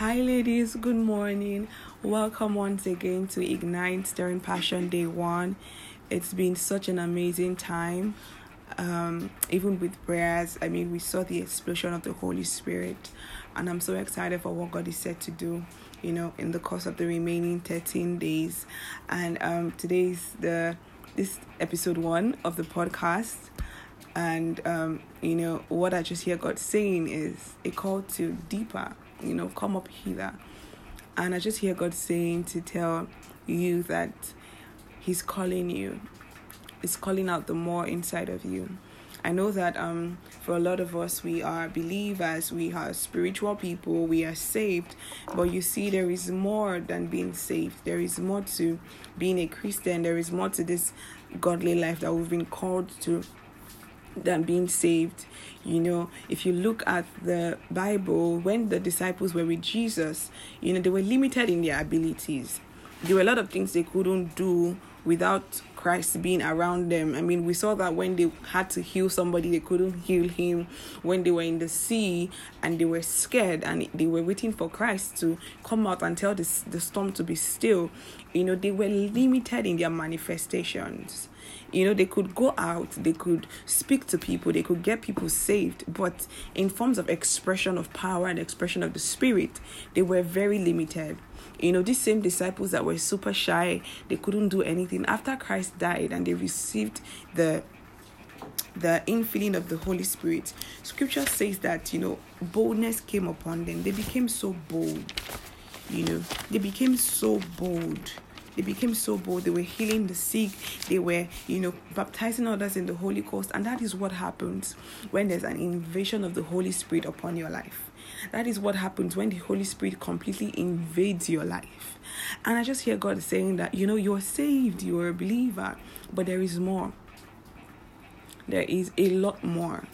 Hi ladies, good morning. Welcome once again to Ignite during Passion Day 1. It's been such an amazing time, even with prayers. I mean, we saw the explosion of the Holy Spirit, and I'm so excited for what God is set to do, you know, in the course of the remaining 13 days. And today's this episode 1 of the podcast. And, you know, what I just hear God saying is a call to deeper, you know, come up hither. And I just hear God saying to tell you that He's calling you. He's calling out the more inside of you. I know that for a lot of us, we are believers, we are spiritual people, we are saved. But you see, there is more than being saved. There is more to being a Christian. There is more to this godly life that we've been called to than being saved. You know, if you look at the Bible, when the disciples were with Jesus, you know, they were limited in their abilities. There were a lot of things they couldn't do without Christ being around them. I mean, we saw that when they had to heal somebody, they couldn't heal him. When they were in the sea and they were scared and they were waiting for Christ to come out and tell the storm to be still, you know, they were limited in their manifestations. You know, they could go out, they could speak to people, they could get people saved, but in forms of expression of power and expression of the Spirit, they were very limited. You know, these same disciples that were super shy, they couldn't do anything. After Christ died and they received the infilling of the Holy Spirit, Scripture says that, you know, boldness came upon them. They became so bold. You know, they became so bold. They became so bold. They were healing the sick. They were, you know, baptizing others in the Holy Ghost. And that is what happens when there's an invasion of the Holy Spirit upon your life. That is what happens when the Holy Spirit completely invades your life. And I just hear God saying that, you know, you're saved, you're a believer, but there is more. There is a lot more.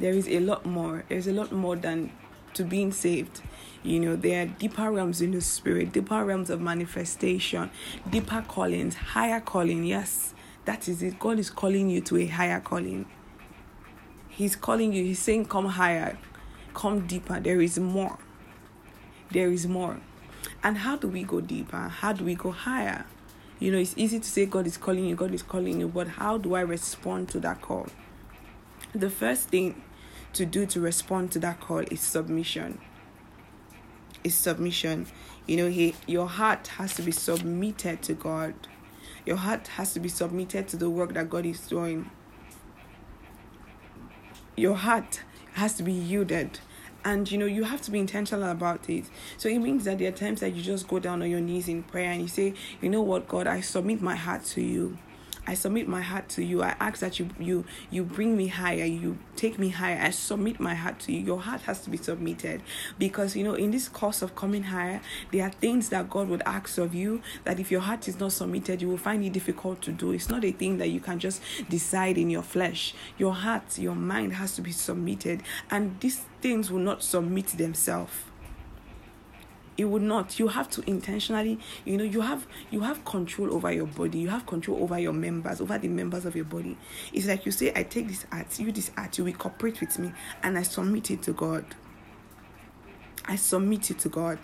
There is a lot more. There's a lot more than to being saved. You know, there are deeper realms in the Spirit, deeper realms of manifestation, deeper callings, higher calling. Yes, that is it. God is calling you to a higher calling. He's calling you. He's saying, come higher, come deeper. There is more. There is more. And how do we go deeper? How do we go higher? You know, it's easy to say God is calling you, God is calling you, but how do I respond to that call? The first thing to do to respond to that call is submission. Is submission. You know, your heart has to be submitted to God. Your heart has to be submitted to the work that God is doing. Your heart has to be yielded. And, you know, you have to be intentional about it. So it means that there are times that you just go down on your knees in prayer and you say, you know what, God, I submit my heart to you. I submit my heart to you. I ask that you bring me higher. You take me higher. I submit my heart to you. Your heart has to be submitted. Because, you know, in this course of coming higher, there are things that God would ask of you that if your heart is not submitted, you will find it difficult to do. It's not a thing that you can just decide in your flesh. Your heart, your mind has to be submitted. And these things will not submit themselves. It would not. You have to intentionally, you know, you have control over your body. You have control over your members, over the members of your body. It's like you say, I take this at you will cooperate with me, and I submit it to God. I submit it to God.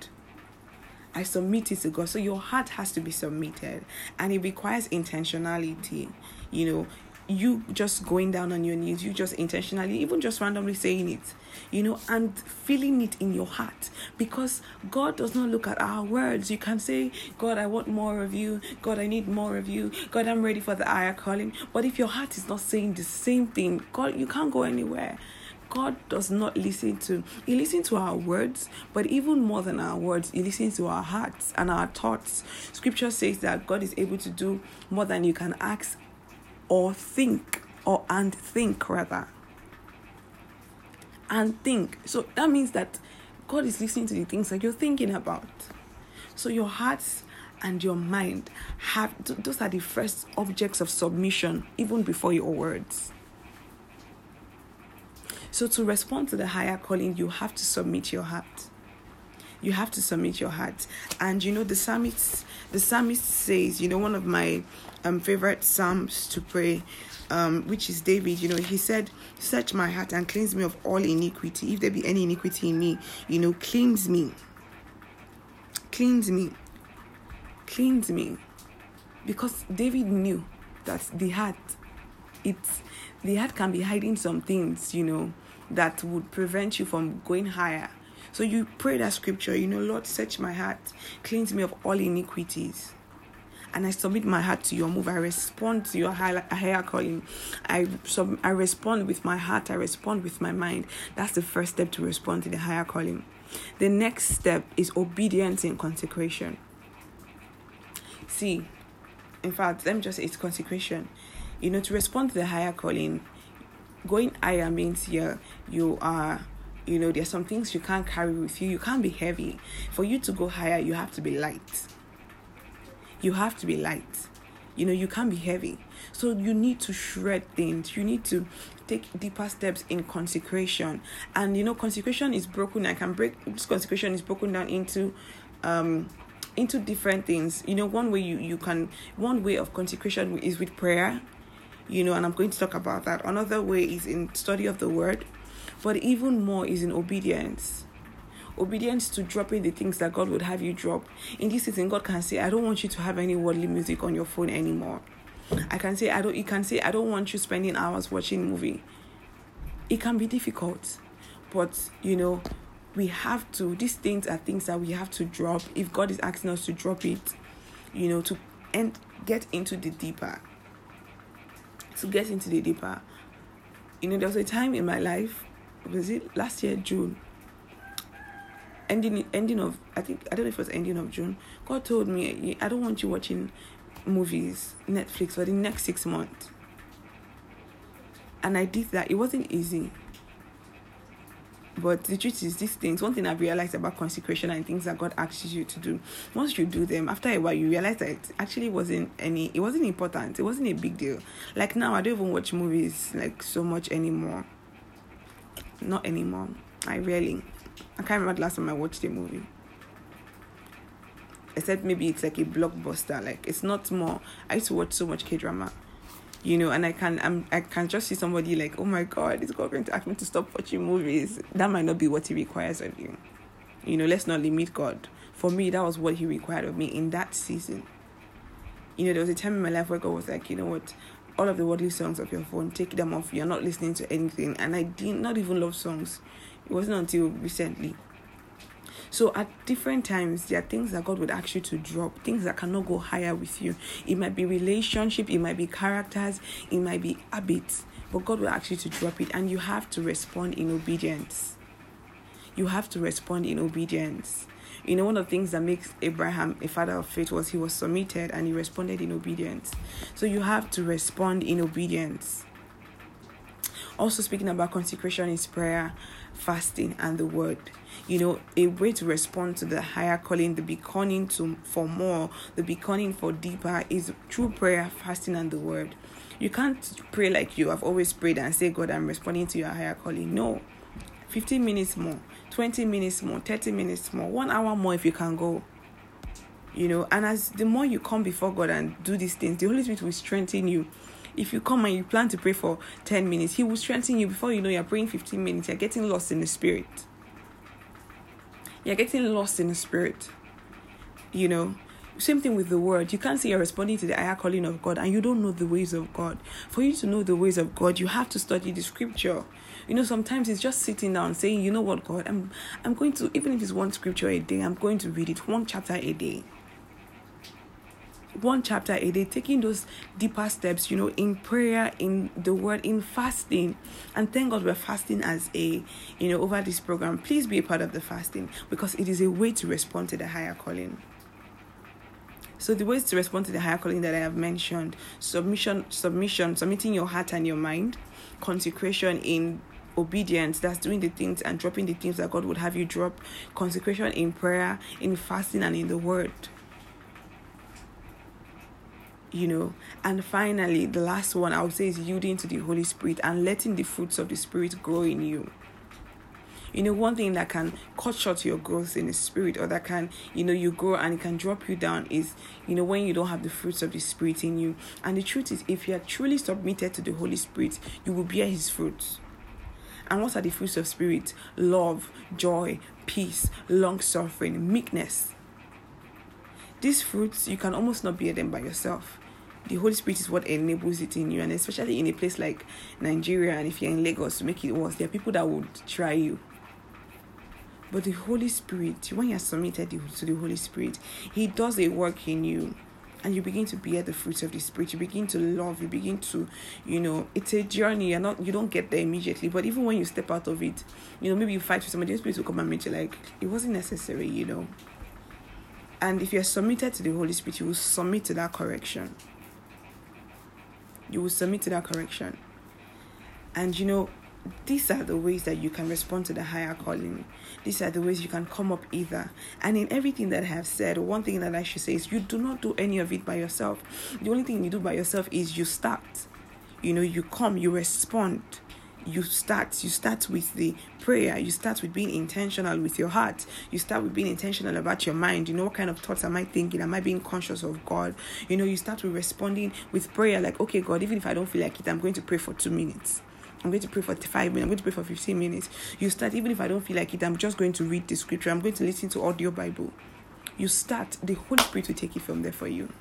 I submit it to God. So your heart has to be submitted, and it requires intentionality, you know. You just going down on your knees, you just intentionally, even just randomly saying it, you know, and feeling it in your heart, because God does not look at our words. You can say, God, I want more of you. God, I need more of you. God, I'm ready for the higher calling. But if your heart is not saying the same thing, God, you can't go anywhere. God does not listen to, He listens to our words, but even more than our words, He listens to our hearts and our thoughts. Scripture says that God is able to do more than you can ask or think. So that means that God is listening to the things that you're thinking about. So your hearts and your mind have, those are the first objects of submission, even before your words. So to respond to the higher calling, you have to submit your heart. you have to submit your heart. And you know, the psalmist says, you know, one of my favorite psalms to pray, which is David, you know, he said, search my heart and cleanse me of all iniquity. If there be any iniquity in me, you know, cleanse me. Because David knew that the heart can be hiding some things, you know, that would prevent you from going higher. So you pray that scripture, you know, Lord, search my heart, cleanse me of all iniquities. And I submit my heart to your move. I respond to your higher calling. I respond with my heart. I respond with my mind. That's the first step, to respond to the higher calling. The next step is obedience and consecration. See, in fact, let me just say it's consecration. You know, to respond to the higher calling, going higher means you are, you know, there's some things you can't carry with you. You can't be heavy. For you to go higher, you have to be light. You have to be light. You know, you can't be heavy. So you need to shred things. You need to take deeper steps in consecration. And, you know, consecration is broken. Consecration is broken down into different things. You know, one way one way of consecration is with prayer, you know, and I'm going to talk about that. Another way is in study of the word. But even more is in obedience. Obedience to dropping the things that God would have you drop. In this season, God can say, I don't want you to have any worldly music on your phone anymore. You can say, I don't want you spending hours watching movie. It can be difficult. But, you know, these things are things that we have to drop. If God is asking us to drop it, you know, and get into the deeper. You know, there was a time in my life, was it last year, June? I don't know if it was ending of June. God told me, I don't want you watching movies, Netflix, for the next 6 months. And I did that. It wasn't easy. But the truth is, these things, one thing I've realized about consecration and things that God asks you to do, once you do them, after a while, you realize that it actually it wasn't important. It wasn't a big deal. Like now, I don't even watch movies like so much anymore. Not anymore. I can't remember the last time I watched a movie. Except maybe it's like a blockbuster. Like, it's not more. I used to watch so much K-drama, you know, and I can just see somebody like, oh my God, is God going to ask me to stop watching movies? That might not be what he requires of you. You know, let's not limit God. For me, that was what he required of me in that season. You know, there was a time in my life where God was like, you know what? All of the worldly songs of your phone, take them off. You're not listening to anything. And I did not even love songs. It wasn't until recently. So at different times, there are things that God would ask you to drop, things that cannot go higher with you. It might be relationship, it might be characters, it might be habits, but God will ask you to drop it, and you have to respond in obedience. You know, one of the things that makes Abraham a father of faith was he was submitted and he responded in obedience. So you have to respond in obedience. Also, speaking about consecration is prayer, fasting, and the word. You know, a way to respond to the higher calling, the beckoning for more, the beckoning for deeper, is through prayer, fasting, and the word. You can't pray like you have always prayed and say, God, I'm responding to your higher calling. No. 15 minutes more, 20 minutes more, 30 minutes more, 1 hour more if you can go. You know, and as the more you come before God and do these things, the Holy Spirit will strengthen you. If you come and you plan to pray for 10 minutes, he will strengthen you. Before you know, you're praying 15 minutes. You're getting lost in the spirit. You know, same thing with the word. You can't say you're responding to the higher calling of God and you don't know the ways of God. For you to know the ways of God, you have to study the scripture. You know, sometimes it's just sitting down saying, you know what, God, I'm going to, even if it's one scripture a day, I'm going to read it, one chapter a day. Taking those deeper steps, you know, in prayer, in the word, in fasting. And thank God we're fasting as over this program. Please be a part of the fasting, because it is a way to respond to the higher calling. So the ways to respond to the higher calling that I have mentioned: submitting your heart and your mind, consecration in obedience, that's doing the things and dropping the things that God would have you drop, consecration in prayer, in fasting, and in the word. You know, and finally, the last one I would say is yielding to the Holy Spirit and letting the fruits of the Spirit grow in you. one thing that can cut short your growth in the spirit, or that can, you grow and it can drop you down is, when you don't have the fruits of the spirit in you. And the truth is, if you are truly submitted to the Holy Spirit, you will bear his fruits. And what are the fruits of spirit? Love, joy, peace, long-suffering, meekness. These fruits, you can almost not bear them by yourself. The Holy Spirit is what enables it in you, and especially in a place like Nigeria, and if you're in Lagos, to make it worse, there are people that would try you. But the Holy Spirit, when you're submitted to the Holy Spirit, he does a work in you, and you begin to bear the fruits of the Spirit. You begin to love. You begin to, it's a journey. You don't get there immediately, but even when you step out of it, maybe you fight with somebody, the Spirit will come and meet you like, it wasn't necessary, And if you're submitted to the Holy Spirit, you will submit to that correction. And these are the ways that you can respond to the higher calling. These are the ways you can come up either. And in everything that I have said, one thing that I should say is you do not do any of it by yourself. The only thing you do by yourself is you start. You come, you respond. You start with the prayer. You start with being intentional with your heart. You start with being intentional about your mind. What kind of thoughts am I thinking? Am I being conscious of God? You start with responding with prayer. Like, okay, God, even if I don't feel like it, I'm going to pray for 2 minutes. I'm going to pray for 5 minutes. I'm going to pray for 15 minutes. You start, even if I don't feel like it, I'm just going to read the scripture. I'm going to listen to audio Bible. You start. The Holy Spirit will take it from there for you.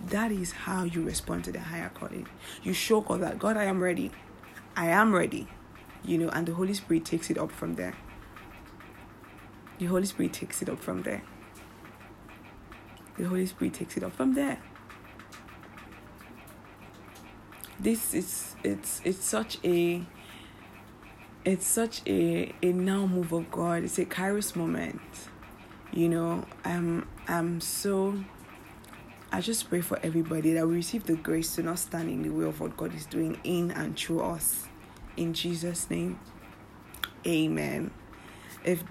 That is how you respond to the higher calling. You show God that, God, I am ready, and the Holy Spirit takes it up from there. This is, it's such a now move of God. It's a Kairos moment. I just pray for everybody that we receive the grace to not stand in the way of what God is doing in and through us. In Jesus' name, amen. If